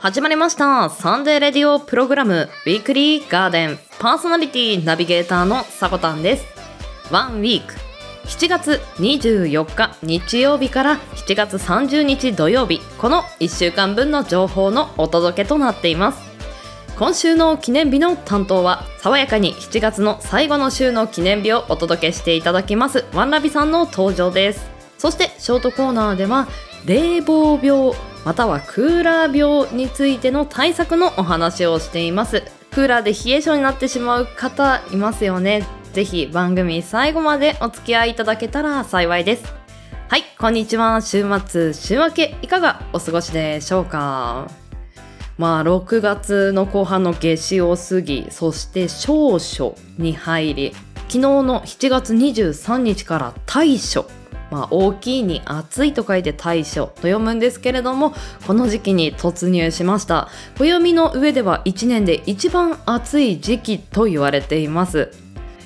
始まりましたサンデーレディオプログラムウィークリーガーデン、パーソナリティナビゲーターのさこたんです。ワンウィーク、7月24日日曜日から7月30日土曜日、この1週間分の情報のお届けとなっています。今週の記念日の担当は、爽やかに7月の最後の週の記念日をお届けしていただきますワンラビさんの登場です。そしてショートコーナーでは、冷房病またはクーラー病についての対策のお話をしています。クーラーで冷え性になってしまう方いますよね。ぜひ番組最後までお付き合いいただけたら幸いです。はい、こんにちは。週末週明けいかがお過ごしでしょうか。6月の後半の夏至を過ぎ、そして小暑に入り、昨日の7月23日から大暑、大きいに暑いと書いて大暑と読むんですけれども、この時期に突入しました。暦の上では1年で一番暑い時期と言われています。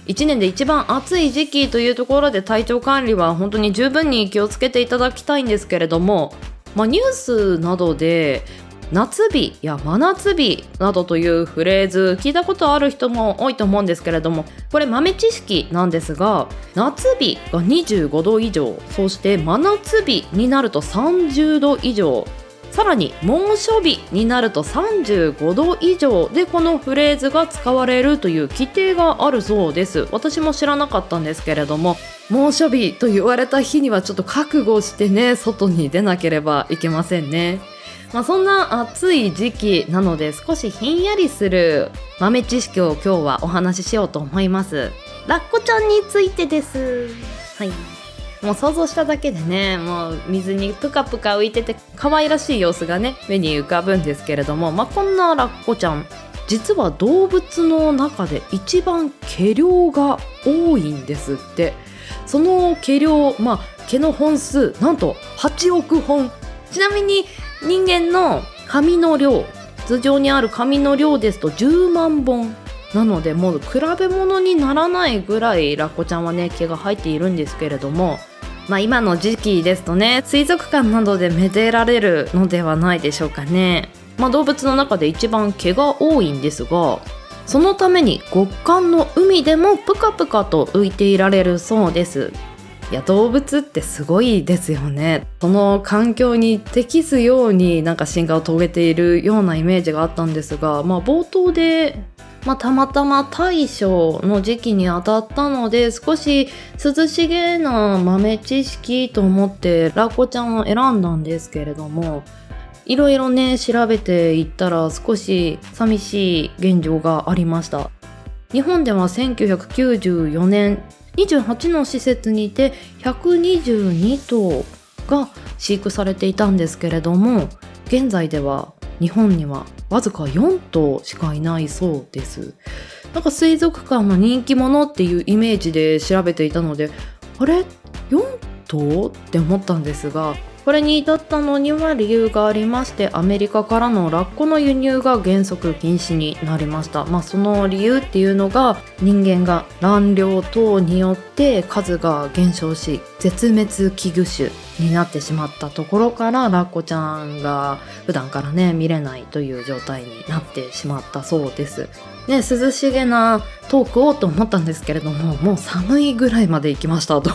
1年で一番暑い時期というところで、体調管理は本当に十分に気をつけていただきたいんですけれども、ニュースなどで夏日や真夏日などというフレーズ聞いたことある人も多いと思うんですけれども、これ豆知識なんですが、夏日が25度以上、そして真夏日になると30度以上、さらに猛暑日になると35度以上でこのフレーズが使われるという規定があるそうです。私も知らなかったんですけれども、猛暑日と言われた日にはちょっと覚悟してね、外に出なければいけませんね。そんな暑い時期なので、少しひんやりする豆知識を今日はお話ししようと思います。ラッコちゃんについてです。はい、もう想像しただけでね、もう水にプカプカ浮いてて可愛らしい様子がね、目に浮かぶんですけれども、こんなラッコちゃん、実は動物の中で一番毛量が多いんですって。その毛量、毛の本数なんと8億本。ちなみに人間の髪の量、頭上にある髪の量ですと10万本なので、もう比べ物にならないぐらいラッコちゃんはね、毛が生えているんですけれども、今の時期ですとね、水族館などでめでられるのではないでしょうかね。動物の中で一番毛が多いんですが、そのために極寒の海でもプカプカと浮いていられるそうです。いや、動物ってすごいですよね。その環境に適すように進化を遂げているようなイメージがあったんですが、冒頭で、たまたま大暑の時期に当たったので、少し涼しげな豆知識と思ってラッコちゃんを選んだんですけれども、いろいろね調べていったら、少し寂しい現状がありました。日本では1994年28の施設にて122頭が飼育されていたんですけれども、現在では日本にはわずか4頭しかいないそうです。水族館の人気者っていうイメージで調べていたので、あれ ?4 頭って思ったんですが、これに至ったのには理由がありまして、アメリカからのラッコの輸入が原則禁止になりました。その理由っていうのが、人間が乱猟等によって数が減少し絶滅危惧種になってしまったところから、ラッコちゃんが普段からね見れないという状態になってしまったそうですね。涼しげなトークをと思ったんですけれども、もう寒いぐらいまで行きましたと。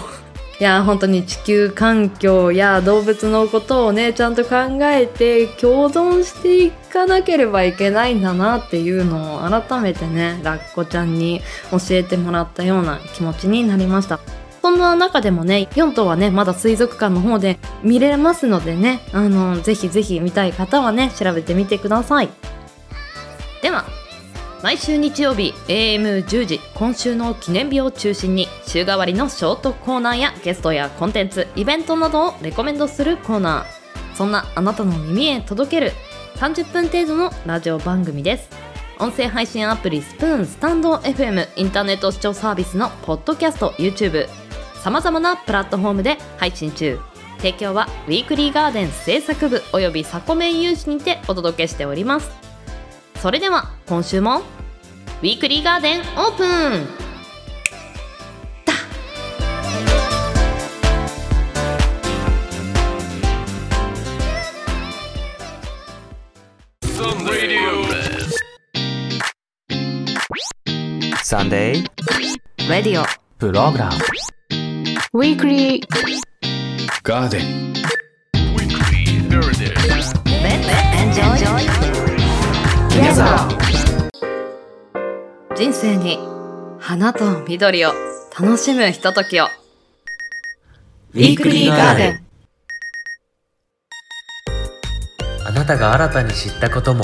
いや、本当に地球環境や動物のことをね、ちゃんと考えて共存していかなければいけないんだなっていうのを改めてね、ラッコちゃんに教えてもらったような気持ちになりました。そんな中でもね、4頭はねまだ水族館の方で見れますのでね、ぜひぜひ見たい方はね調べてみてください。では、毎週日曜日 AM10 時、今週の記念日を中心に週替わりのショートコーナーやゲストやコンテンツ、イベントなどをレコメンドするコーナー、そんなあなたの耳へ届ける30分程度のラジオ番組です。音声配信アプリスプーン、スタンド FM、 インターネット視聴サービスのポッドキャスト、 YouTube、 さまざまなプラットフォームで配信中。提供はウィークリーガーデン制作部およびサコメン有志にてお届けしております。それでは今週もウィークリーガーデンオープンだ。サンデーレディオプログラムウィークリーガーデンウィークリーガーデン人生に花と緑を楽しむひとときをウィークリーガーデン。あなたが新たに知ったことも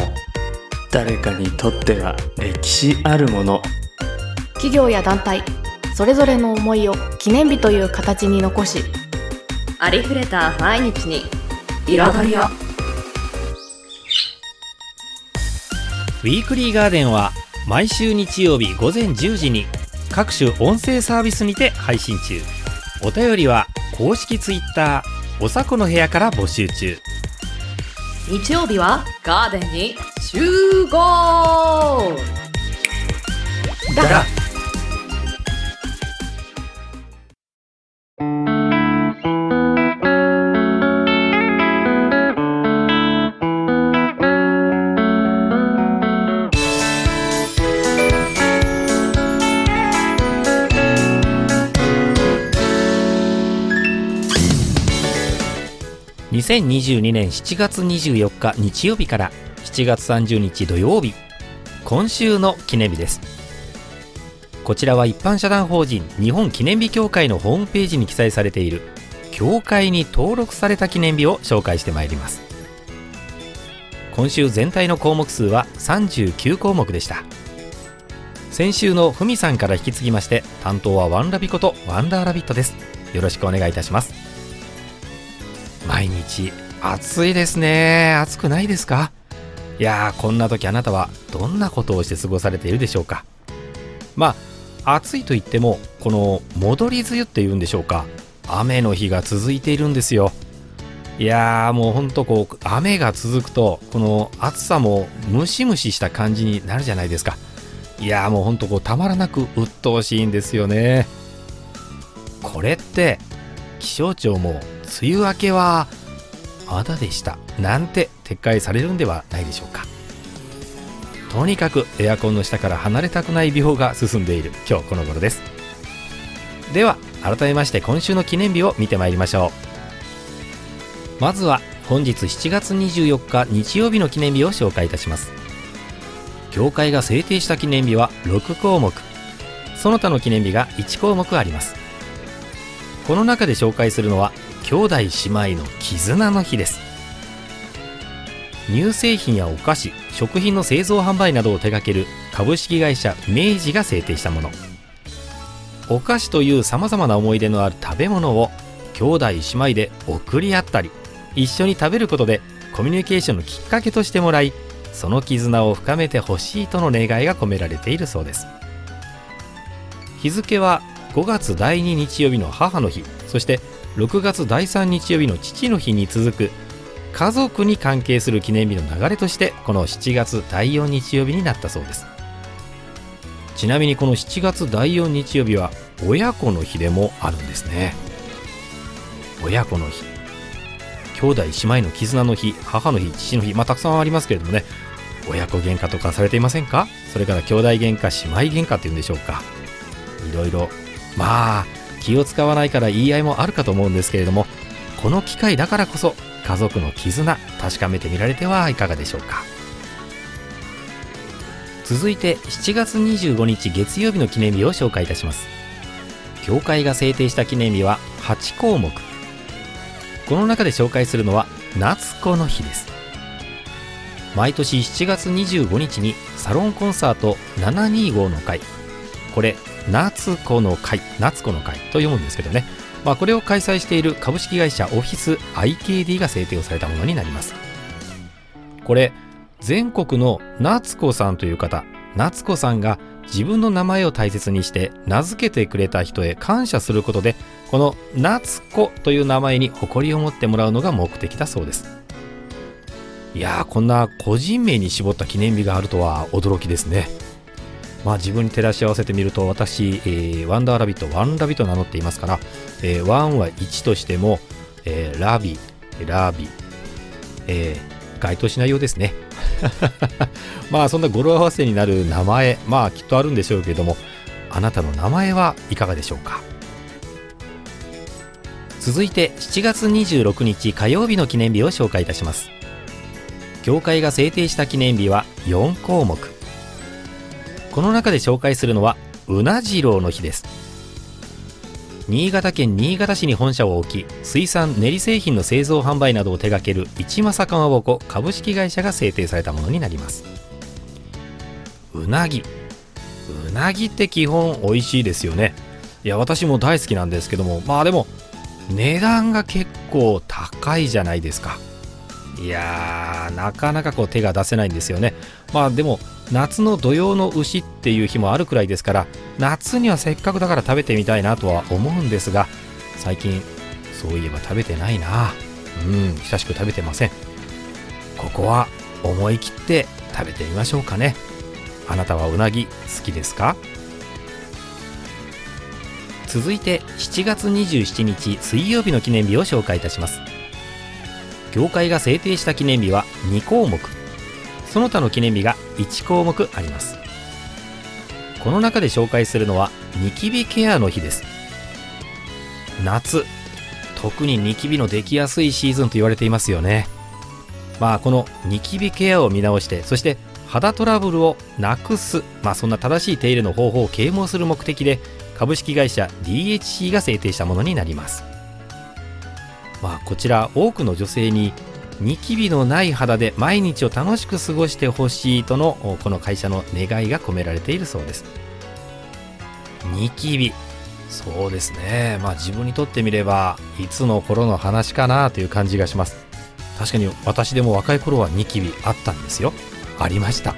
誰かにとっては歴史あるもの。企業や団体それぞれの思いを記念日という形に残しありふれた毎日に彩りを。ウィークリーガーデンは毎週日曜日午前10時に各種音声サービスにて配信中。お便りは公式ツイッターおさこの部屋から募集中。日曜日はガーデンに集合だから2022年7月24日日曜日から7月30日土曜日、今週の記念日です。こちらは一般社団法人日本記念日協会のホームページに記載されている協会に登録された記念日を紹介してまいります。今週全体の項目数は39項目でした。先週のふみさんから引き継ぎまして担当はワンラビことワンダーラビットです。よろしくお願いいたします。毎日暑いですね。暑くないですか？いやー、こんな時あなたはどんなことをして過ごされているでしょうか。暑いといってもこの戻り梅雨っていうんでしょうか、雨の日が続いているんですよ。いやー、もうほんとこう雨が続くとこの暑さもムシムシした感じになるじゃないですか。いやー、もうほんとこうたまらなく鬱陶しいんですよね。これって気象庁も梅雨明けはまだでしたなんて撤回されるんではないでしょうか。とにかくエアコンの下から離れたくない病が進んでいる今日この頃です。では改めまして今週の記念日を見てまいりましょう。まずは本日7月24日日曜日の記念日を紹介いたします。協会が制定した記念日は6項目、その他の記念日が1項目あります。この中で紹介するのは兄弟姉妹の絆の日です。乳製品やお菓子、食品の製造販売などを手掛ける株式会社明治が制定したもの。お菓子という様々な思い出のある食べ物を兄弟姉妹で送り合ったり一緒に食べることでコミュニケーションのきっかけとしてもらい、その絆を深めてほしいとの願いが込められているそうです。日付は5月第2日曜日の母の日、そして6月第3日曜日の父の日に続く家族に関係する記念日の流れとしてこの7月第4日曜日になったそうです。ちなみにこの7月第4日曜日は親子の日でもあるんですね。親子の日、兄弟姉妹の絆の日、母の日、父の日、たくさんありますけれどもね、親子喧嘩とかされていませんか？それから兄弟喧嘩、姉妹喧嘩っていうんでしょうか。いろいろ気を使わないから言い合いもあるかと思うんですけれども、この機会だからこそ家族の絆確かめてみられてはいかがでしょうか。続いて7月25日月曜日の記念日を紹介いたします。協会が制定した記念日は8項目。この中で紹介するのは夏子の日です。毎年7月25日にサロンコンサート725の会、これ夏子の会と読むんですけどね、これを開催している株式会社オフィス IKD が制定をされたものになります。これ全国の夏子さんという方、夏子さんが自分の名前を大切にして名付けてくれた人へ感謝することでこの夏子という名前に誇りを持ってもらうのが目的だそうです。いやー、こんな個人名に絞った記念日があるとは驚きですね。自分に照らし合わせてみると私、ワンダーラビット、ワンラビと名乗っていますから、ワンは1としても、ラビ、該当しないようですね。そんな語呂合わせになる名前、きっとあるんでしょうけれども、あなたの名前はいかがでしょうか。続いて7月26日火曜日の記念日を紹介いたします。教会が制定した記念日は4項目。この中で紹介するのはうなじろうの日です。新潟県新潟市に本社を置き、水産練り製品の製造販売などを手掛ける市政かまぼこ株式会社が制定されたものになります。うなぎって基本美味しいですよね。いや、私も大好きなんですけども、まあでも値段が結構高いじゃないですか。いやー、なかなか手が出せないんですよね。まあでも夏の土用の丑っていう日もあるくらいですから、夏にはせっかくだから食べてみたいなとは思うんですが、最近そういえば食べてないな。久しく食べてません。ここは思い切って食べてみましょうかね。あなたはうなぎ好きですか？続いて7月27日水曜日の記念日を紹介いたします。業界が制定した記念日は2項目。その他の記念日が1項目あります。この中で紹介するのはニキビケアの日です。夏、特にニキビのできやすいシーズンと言われていますよね。このニキビケアを見直して、そして肌トラブルをなくす、そんな正しい手入れの方法を啓蒙する目的で、株式会社 DHC が制定したものになります。こちら多くの女性にニキビのない肌で毎日を楽しく過ごしてほしいとのこの会社の願いが込められているそうです。ニキビ、そうですね、自分にとってみればいつの頃の話かなという感じがします。確かに私でも若い頃はニキビあったんですよ。ありました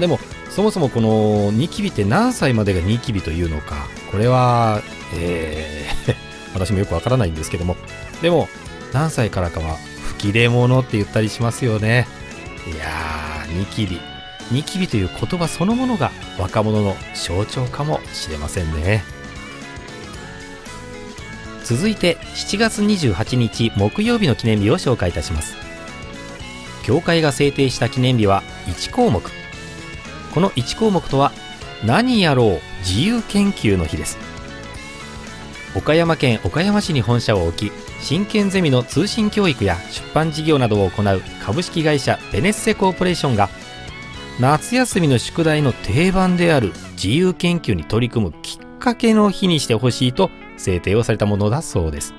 でもそもそもこのニキビって何歳までがニキビというのか、これは、私もよくわからないんですけども、でも何歳からかは吹き出物って言ったりしますよね。いやー、ニキビという言葉そのものが若者の象徴かもしれませんね。続いて7月28日木曜日の記念日を紹介いたします。教会が制定した記念日は1項目。この1項目とは何やろう自由研究の日です。岡山県岡山市に本社を置き、進研ゼミの通信教育や出版事業などを行う株式会社ベネッセコーポレーションが、夏休みの宿題の定番である自由研究に取り組むきっかけの日にしてほしいと制定をされたものだそうです。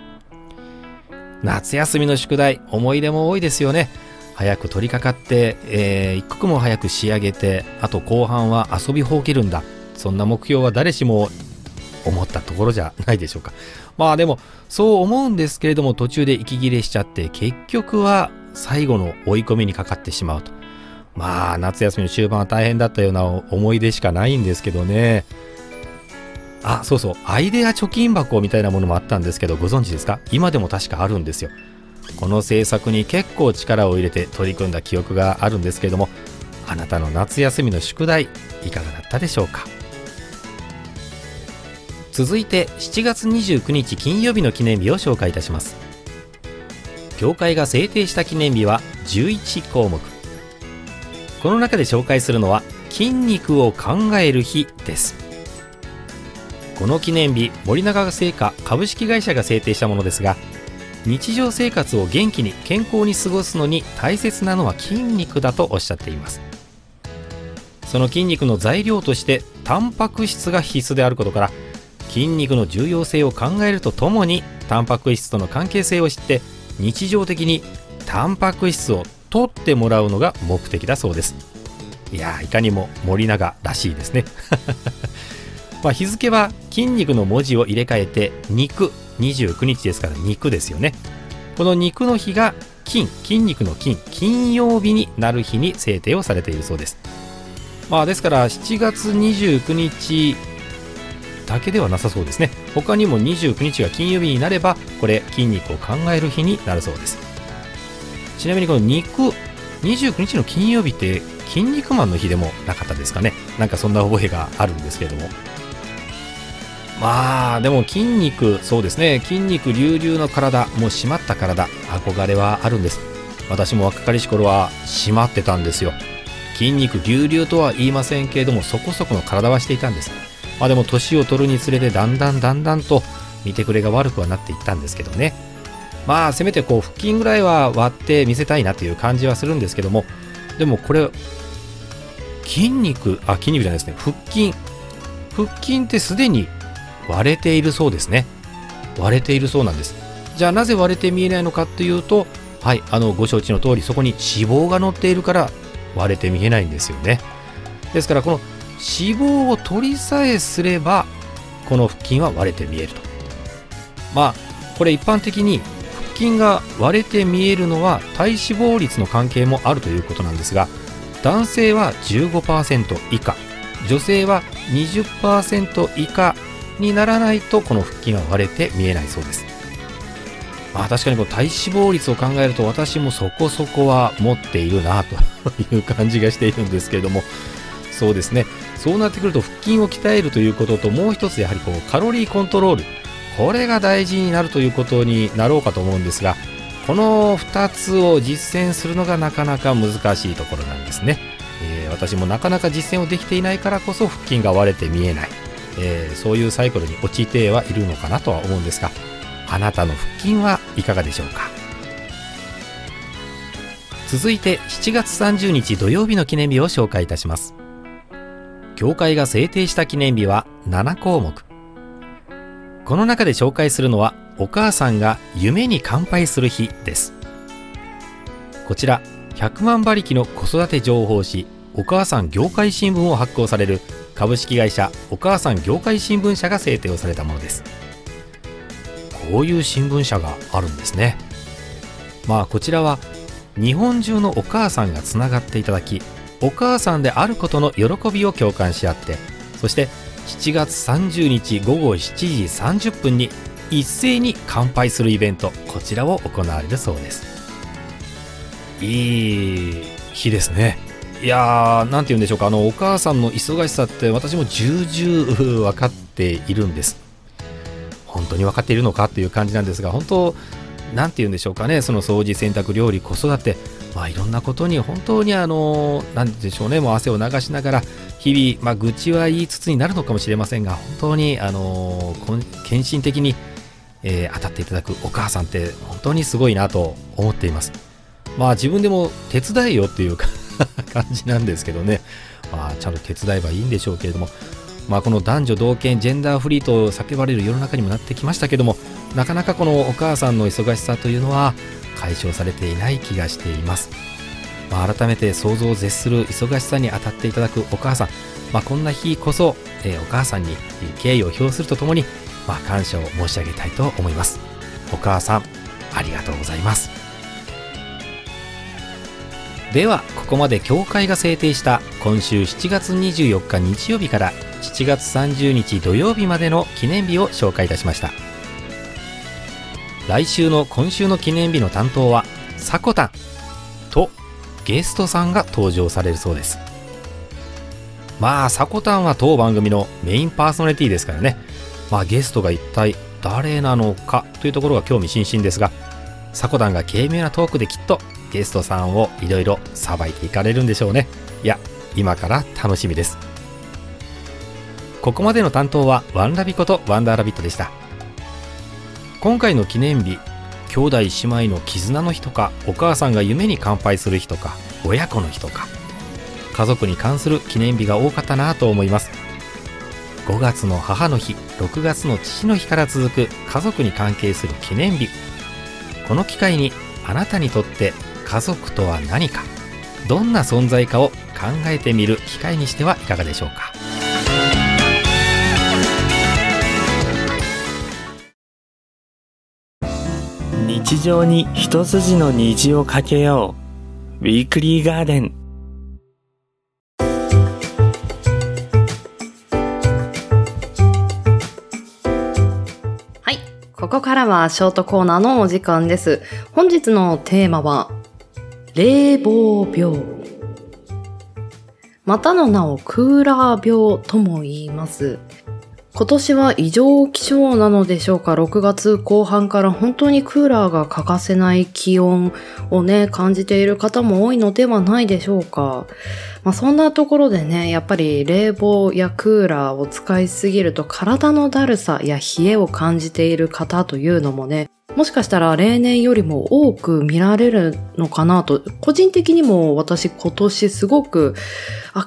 夏休みの宿題、思い出も多いですよね。早く取り掛かって、一刻も早く仕上げて、あと後半は遊びほうけるんだ、そんな目標は誰しも思ったところじゃないでしょうか。でもそう思うんですけれども、途中で息切れしちゃって結局は最後の追い込みにかかってしまうと。夏休みの終盤は大変だったような思い出しかないんですけどね。そうそう、アイデア貯金箱みたいなものもあったんですけど、ご存知ですか？今でも確かあるんですよ。この制作に結構力を入れて取り組んだ記憶があるんですけれども、あなたの夏休みの宿題いかがだったでしょうか。続いて7月29日金曜日の記念日を紹介いたします。教会が制定した記念日は11項目。この中で紹介するのは筋肉を考える日です。この記念日、森永製菓株式会社が制定したものですが、日常生活を元気に健康に過ごすのに大切なのは筋肉だとおっしゃっています。その筋肉の材料としてタンパク質が必須であることから、筋肉の重要性を考えるとともにタンパク質との関係性を知って、日常的にタンパク質を摂ってもらうのが目的だそうです。いやー、いかにも森永らしいですね日付は筋肉の文字を入れ替えて肉、29日ですから肉ですよね。この肉の日が筋肉の金曜日になる日に制定をされているそうです。ですから7月29日だけではなさそうですね。他にも29日が金曜日になれば、これ筋肉を考える日になるそうです。ちなみにこの肉、29日の金曜日って筋肉マンの日でもなかったですかね。なんかそんな覚えがあるんですけれども、でも筋肉、そうですね、筋肉隆々の体、もう締まった体、憧れはあるんです。私も若かりし頃は締まってたんですよ。筋肉隆々とは言いませんけれども、そこそこの体はしていたんです。まあでも年を取るにつれてだんだんと見てくれが悪くはなっていったんですけどね。まあせめてこう腹筋ぐらいは割って見せたいなという感じはするんですけども、でもこれ筋肉じゃないですね、腹筋ってすでに割れているそうですね。割れているそうなんです。じゃあなぜ割れて見えないのかっていうと、はい、ご承知の通りそこに脂肪が乗っているから割れて見えないんですよね。ですからこの脂肪を取りさえすればこの腹筋は割れて見えると。まあこれ一般的に腹筋が割れて見えるのは体脂肪率の関係もあるということなんですが、男性は 15% 以下、女性は 20% 以下にならないとこの腹筋は割れて見えないそうです。まあ確かにこう体脂肪率を考えると私もそこそこは持っているなという感じがしているんですけれども、そうですね、そうなってくると腹筋を鍛えるということと、もう一つやはりこうカロリーコントロール、これが大事になるということになろうかと思うんですが、この2つを実践するのがなかなか難しいところなんですね。私もなかなか実践をできていないからこそ腹筋が割れて見えない、そういうサイクルに陥ってはいるのかなとは思うんですが、あなたの腹筋はいかがでしょうか。続いて7月30日土曜日の記念日を紹介いたします。協会が制定した記念日は7項目。この中で紹介するのは、お母さんが夢に乾杯する日です。こちら、100万馬力の子育て情報誌、お母さん業界新聞を発行される株式会社お母さん業界新聞社が制定をされたものです。こういう新聞社があるんですね。まあこちらは、日本中のお母さんがつながっていただき、お母さんであることの喜びを共感し合って、そして、7月30日午後7時30分に一斉に乾杯するイベント、こちらを行われるそうです。いい日ですね。いやー、なんて言うんでしょうか、お母さんの忙しさって私も重々分かっているんです。本当に分かっているのかという感じなんですが、本当なんて言うんでしょうかね、その掃除、洗濯、料理、子育て、まあ、いろんなことに本当になんでしょうね、もう汗を流しながら日々、まあ、愚痴は言いつつになるのかもしれませんが、本当に献身的に、当たっていただくお母さんって本当にすごいなと思っています。まあ自分でも手伝えよっていう感じなんですけどね、まあ、ちゃんと手伝えばいいんでしょうけれども、まあ、この男女同権ジェンダーフリーと叫ばれる世の中にもなってきましたけども、なかなかこのお母さんの忙しさというのは解消されていない気がしています。まあ、改めて想像を絶する忙しさに当たっていただくお母さん、まあ、こんな日こそ、お母さんに敬意を表するとともに、まあ、感謝を申し上げたいと思います。お母さんありがとうございます。ではここまで協会が制定した今週7月24日日曜日から7月30日土曜日までの記念日を紹介いたしました。来週の今週の記念日の担当はさこたんとゲストさんが登場されるそうです。まあさこたんは当番組のメインパーソナリティですからね、まあ、ゲストが一体誰なのかというところが興味津々ですが、さこたんが軽妙なトークできっとゲストさんをいろいろさばいていかれるんでしょうね。いや今から楽しみです。ここまでの担当はワンラビことワンダーラビットでした。今回の記念日、兄弟姉妹の絆の日とか、お母さんが夢に乾杯する日とか、親子の日とか、家族に関する記念日が多かったなと思います。5月の母の日、6月の父の日から続く家族に関係する記念日、この機会にあなたにとって家族とは何か、どんな存在かを考えてみる機会にしてはいかがでしょうか。日常に一筋の虹をかけよう、ウィークリーガーデン。はい、ここからはショートコーナーのお時間です。本日のテーマは冷房病、またの名をクーラー病とも言います。今年は異常気象なのでしょうか。6月後半から本当にクーラーが欠かせない気温をね感じている方も多いのではないでしょうか。そんなところでね、やっぱり冷房やクーラーを使いすぎると体のだるさや冷えを感じている方というのもね、もしかしたら例年よりも多く見られるのかなと、個人的にも私今年すごく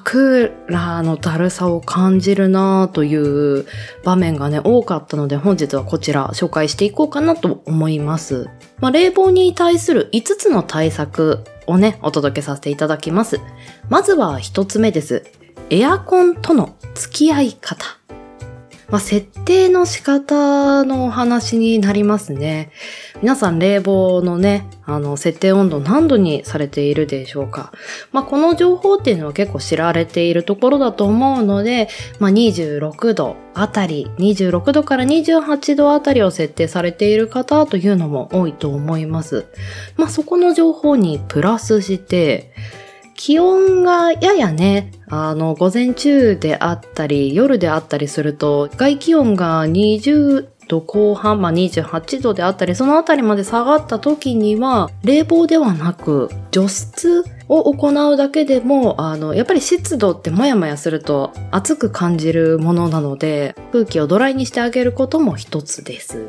クーラーのだるさを感じるなという場面がね多かったので、本日はこちら紹介していこうかなと思います。冷房に対する5つの対策をねお届けさせていただきます。まずは1つ目です。エアコンとの付き合い方。設定の仕方のお話になりますね。皆さん冷房のね、設定温度何度にされているでしょうか。この情報っていうのは結構知られているところだと思うので、26度あたり、26度から28度あたりを設定されている方というのも多いと思います。そこの情報にプラスして、気温がややね、午前中であったり、夜であったりすると、外気温が20度後半、28度であったり、そのあたりまで下がった時には、冷房ではなく、除湿を行うだけでも、やっぱり湿度ってもやもやすると暑く感じるものなので、空気をドライにしてあげることも一つです。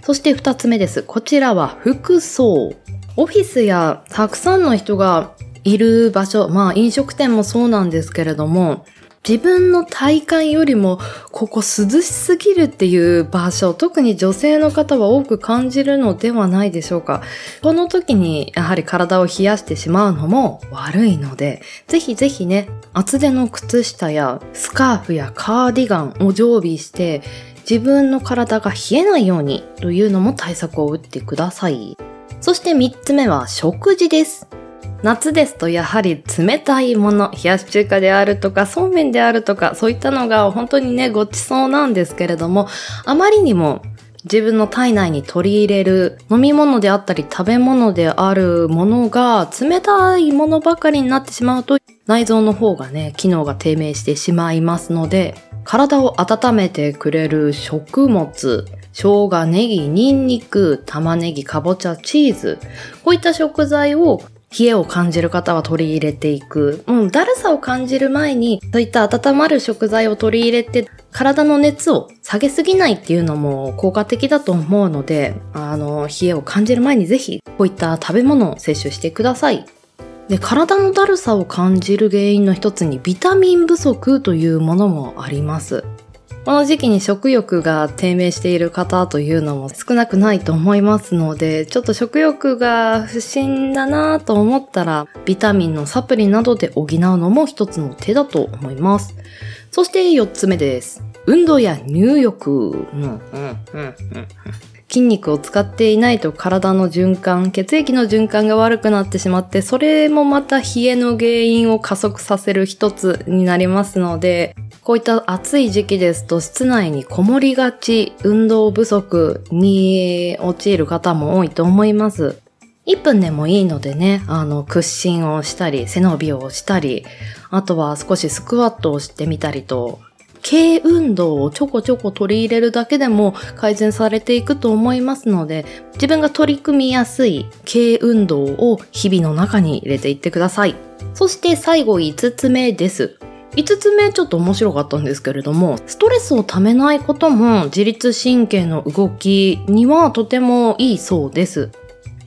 そして二つ目です。こちらは服装。オフィスやたくさんの人がいる場所、飲食店もそうなんですけれども、自分の体感よりもここ涼しすぎるっていう場所、特に女性の方は多く感じるのではないでしょうか。この時にやはり体を冷やしてしまうのも悪いので、ぜひぜひね、厚手の靴下やスカーフやカーディガンを常備して、自分の体が冷えないようにというのも対策を打ってください。そして3つ目は食事です。夏ですとやはり冷たいもの、冷やし中華であるとかそうめんであるとかそういったのが本当にねごちそうなんですけれども、あまりにも自分の体内に取り入れる飲み物であったり食べ物であるものが冷たいものばかりになってしまうと、内臓の方がね機能が低迷してしまいますので、体を温めてくれる食物、生姜、ネギ、ニンニク、玉ねぎ、かぼちゃ、チーズ、こういった食材を冷えを感じる方は取り入れていく。だるさを感じる前に、そういった温まる食材を取り入れて、体の熱を下げすぎないっていうのも効果的だと思うので、冷えを感じる前にぜひ、こういった食べ物を摂取してください。で、体のだるさを感じる原因の一つに、ビタミン不足というものもあります。この時期に食欲が低迷している方というのも少なくないと思いますので、ちょっと食欲が不振だなぁと思ったら、ビタミンのサプリなどで補うのも一つの手だと思います。そして4つ目です。運動や入浴。筋肉を使っていないと体の循環、血液の循環が悪くなってしまって、それもまた冷えの原因を加速させる一つになりますので、こういった暑い時期ですと室内にこもりがち、運動不足に陥る方も多いと思います。1分でもいいのでね、屈伸をしたり、背伸びをしたり、あとは少しスクワットをしてみたりと、軽運動をちょこちょこ取り入れるだけでも改善されていくと思いますので、自分が取り組みやすい軽運動を日々の中に入れていってください。そして最後5つ目です。5つ目ちょっと面白かったんですけれども、ストレスをためないことも自律神経の動きにはとてもいいそうです。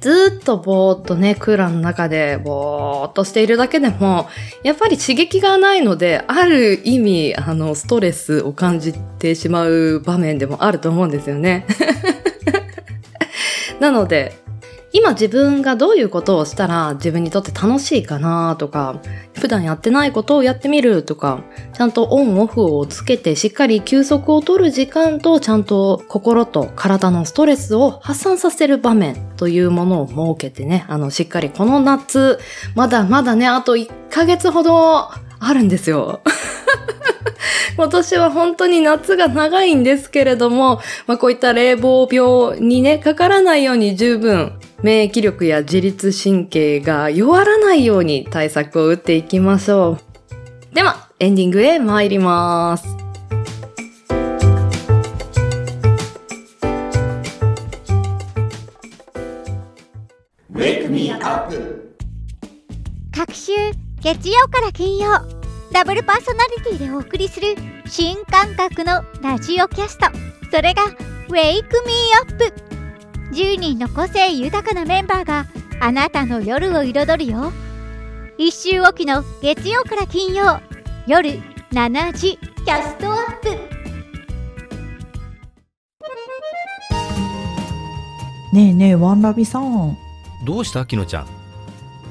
ずーっとぼーっとね、クーラーの中でぼーっとしているだけでも、やっぱり刺激がないので、ある意味、ストレスを感じてしまう場面でもあると思うんですよね。なので、今自分がどういうことをしたら自分にとって楽しいかなとか、普段やってないことをやってみるとか、ちゃんとオンオフをつけてしっかり休息をとる時間と、ちゃんと心と体のストレスを発散させる場面というものを設けてね、しっかりこの夏、まだまだね、あと1ヶ月ほどあるんですよ。今年は本当に夏が長いんですけれども、こういった冷房病にね、かからないように十分、免疫力や自律神経が弱らないように対策を打っていきましょう。では、エンディングへ参ります。Wake Me Up。 各週月曜から金曜、ダブルパーソナリティでお送りする新感覚のラジオキャスト、それが Wake Me Up。 10人の個性豊かなメンバーがあなたの夜を彩るよ。一週おきの月曜から金曜夜7時キャストアップ。ねえねえワンラビさん、どうしたキノちゃん。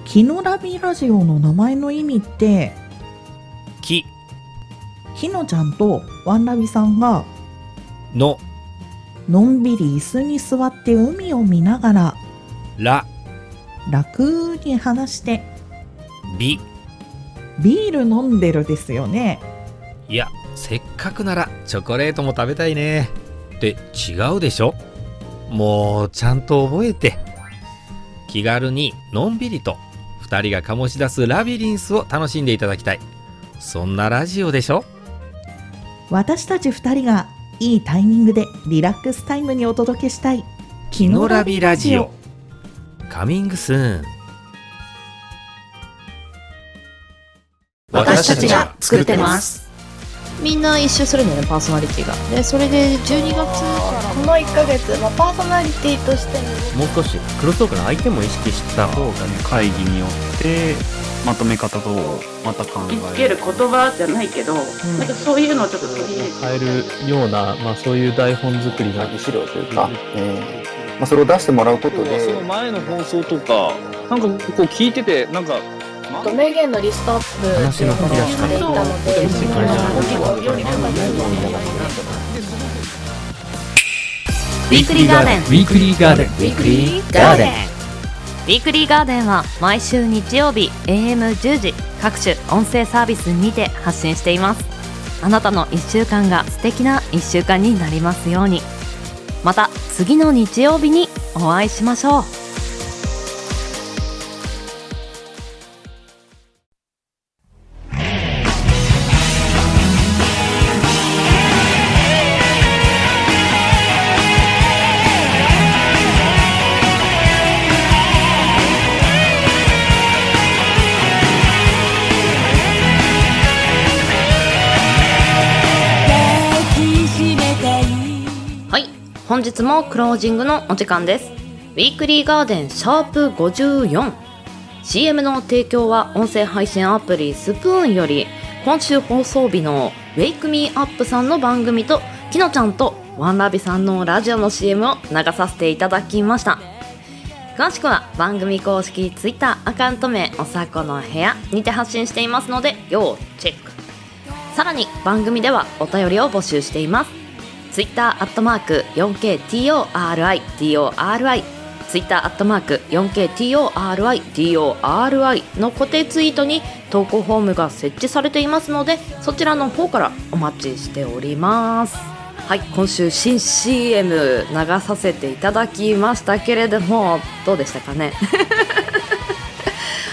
キノラビラジオの名前の意味って、キノちゃんとワンラビさんがのんびり椅子に座って海を見ながら楽に話してビール飲んでるですよね。いや、せっかくならチョコレートも食べたいね。って違うでしょ。もうちゃんと覚えて。気軽にのんびりと2人が醸し出すラビリンスを楽しんでいただきたい、そんなラジオでしょ。私たち2人がいいタイミングでリラックスタイムにお届けしたいキノラビラジオ、カミングスーン。私たちが作ってます。みんな一周するんだよね、パーソナリティが。で、それで12月からこの1ヶ月、パーソナリティとしてもう少しクロストークの相手も意識した方がね、会議によってまとめ方とまた考える、つける言葉じゃないけど、なんかそういうのをちょっと変えるような、そういう台本作りが資料というか、それを出してもらうことで、その前の放送とかなんかこう聞いてて、なんか名言のリストアップ話の切り出し方でいたので、ウィークリーガーデン、ウィークリーガーデン、ウィークリーガーデン。ウィークリーガーデンは毎週日曜日 AM10 時各種音声サービスにて発信しています。あなたの1週間が素敵な1週間になりますように。また次の日曜日にお会いしましょう。本日もクロージングのお時間です。ウィークリーガーデンシャープ 54 CM の提供は音声配信アプリスプーンより、今週放送日の Wake Me Up さんの番組ときのちゃんとワンラビさんのラジオの CM を流させていただきました。詳しくは番組公式 Twitter アカウント名おさこの部屋にて発信していますので要チェック。さらに番組ではお便りを募集しています。ツイッター@4KTORIDORI、ツイッター@4KTORIDORIの固定ツイートに投稿フォームが設置されていますので、そちらの方からお待ちしております。はい、今週新 CM 流させていただきましたけれども、どうでしたかね。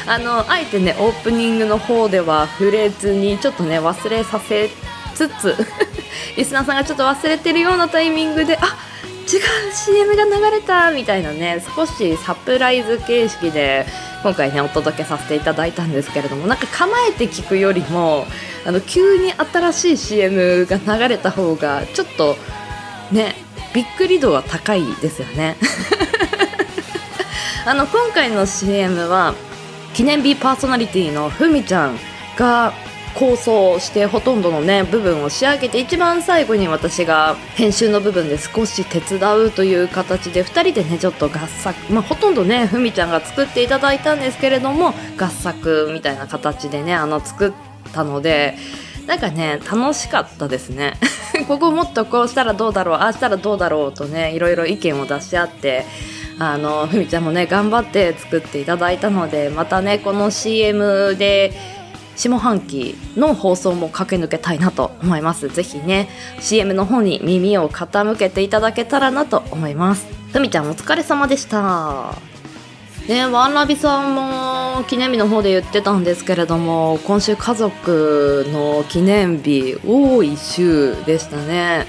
あえてね、オープニングの方では触れずにちょっとね忘れさせつつ。リスナーさんがちょっと忘れてるようなタイミングで、あ、違う CM が流れたみたいなね、少しサプライズ形式で今回ねお届けさせていただいたんですけれども、なんか構えて聞くよりも急に新しい CM が流れた方がちょっとねびっくり度は高いですよね。今回の CM は記念日パーソナリティのふみちゃんが構想してほとんどのね部分を仕上げて、一番最後に私が編集の部分で少し手伝うという形で2人でねちょっと合作、ほとんどねふみちゃんが作っていただいたんですけれども、合作みたいな形でね作ったので、なんかね楽しかったですね。ここもっとこうしたらどうだろう、ああしたらどうだろうとねいろいろ意見を出し合って、ふみちゃんもね頑張って作っていただいたので、またねこの CM で下半期の放送も駆け抜けたいなと思います。ぜひね CM の方に耳を傾けていただけたらなと思います。ふみちゃんお疲れ様でした、ね、ワンラビさんも記念日の方で言ってたんですけれども、今週家族の記念日多い週でしたね。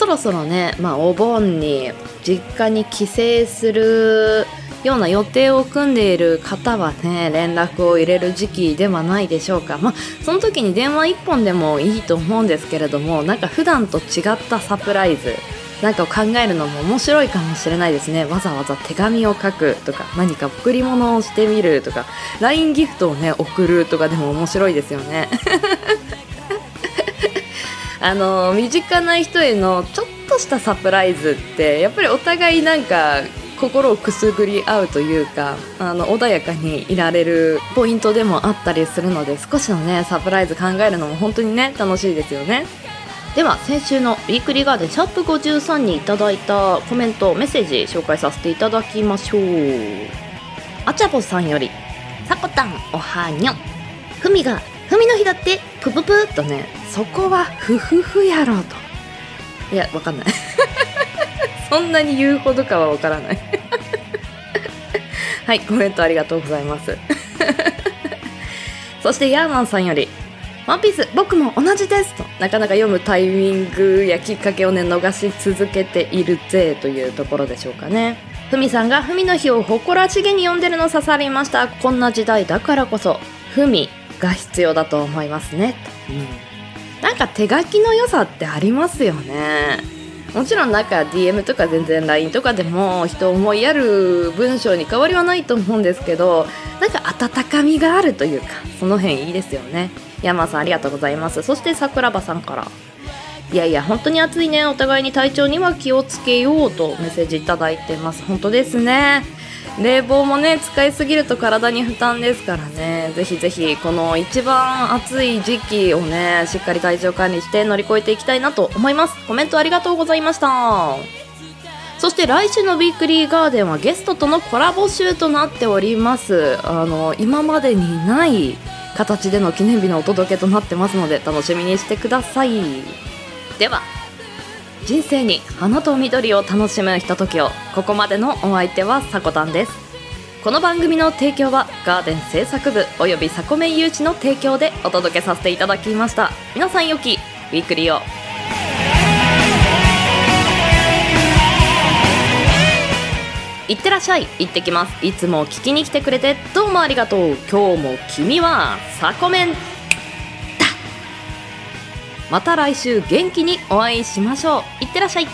そろそろね、まあ、お盆に実家に帰省するような予定を組んでいる方はね、連絡を入れる時期ではないでしょうか。まあ、その時に電話1本でもいいと思うんですけれども、なんか普段と違ったサプライズなんかを考えるのも面白いかもしれないですね。わざわざ手紙を書くとか、何か贈り物をしてみるとか、 LINE ギフトをね送るとかでも面白いですよね。身近な人へのちょっとしたサプライズってやっぱりお互いなんか心をくすぐり合うというか、穏やかにいられるポイントでもあったりするので、少しのねサプライズ考えるのも本当にね楽しいですよね。では先週のウィークリーガーデンシャープ53にいただいたコメントメッセージ紹介させていただきましょう。あちゃぼさんより、さこたんおはにょ、ふみがふみの日だってぷぷぷっとね、そこはふふふやろうと。いやわかんない。そんなに言うほどかはわからない。はい、コメントありがとうございます。そしてヤーマンさんより、ワンピース僕も同じですと。なかなか読むタイミングやきっかけをね逃し続けているぜというところでしょうかね。ふみさんがふみの日を誇らしげに読んでるの刺さりました。こんな時代だからこそふみが必要だと思いますね、うん、なんか手書きの良さってありますよね。もちろんなんか DM とか全然 LINE とかでも人を思いやる文章に変わりはないと思うんですけど、なんか温かみがあるというか、その辺いいですよね。山さんありがとうございます。そして桜庭さんから、いやいや本当に暑いね、お互いに体調には気をつけようとメッセージいただいてます。本当ですね。冷房もね使いすぎると体に負担ですからね、ぜひぜひこの一番暑い時期をねしっかり体調管理して乗り越えていきたいなと思います。コメントありがとうございました。そして来週のウィークリーガーデンはゲストとのコラボ集となっております。今までにない形での記念日のお届けとなってますので楽しみにしてください。では人生に花と緑を楽しむひとときを。ここまでのお相手はさこたんです。この番組の提供はガーデン制作部およびさこめんゆうちの提供でお届けさせていただきました。皆さん良きウィークリーを。いってらっしゃい、いってきます。いつも聞きに来てくれてどうもありがとう。今日も君はさこめんだ。また来週元気にお会いしましょう。いってらっしゃい。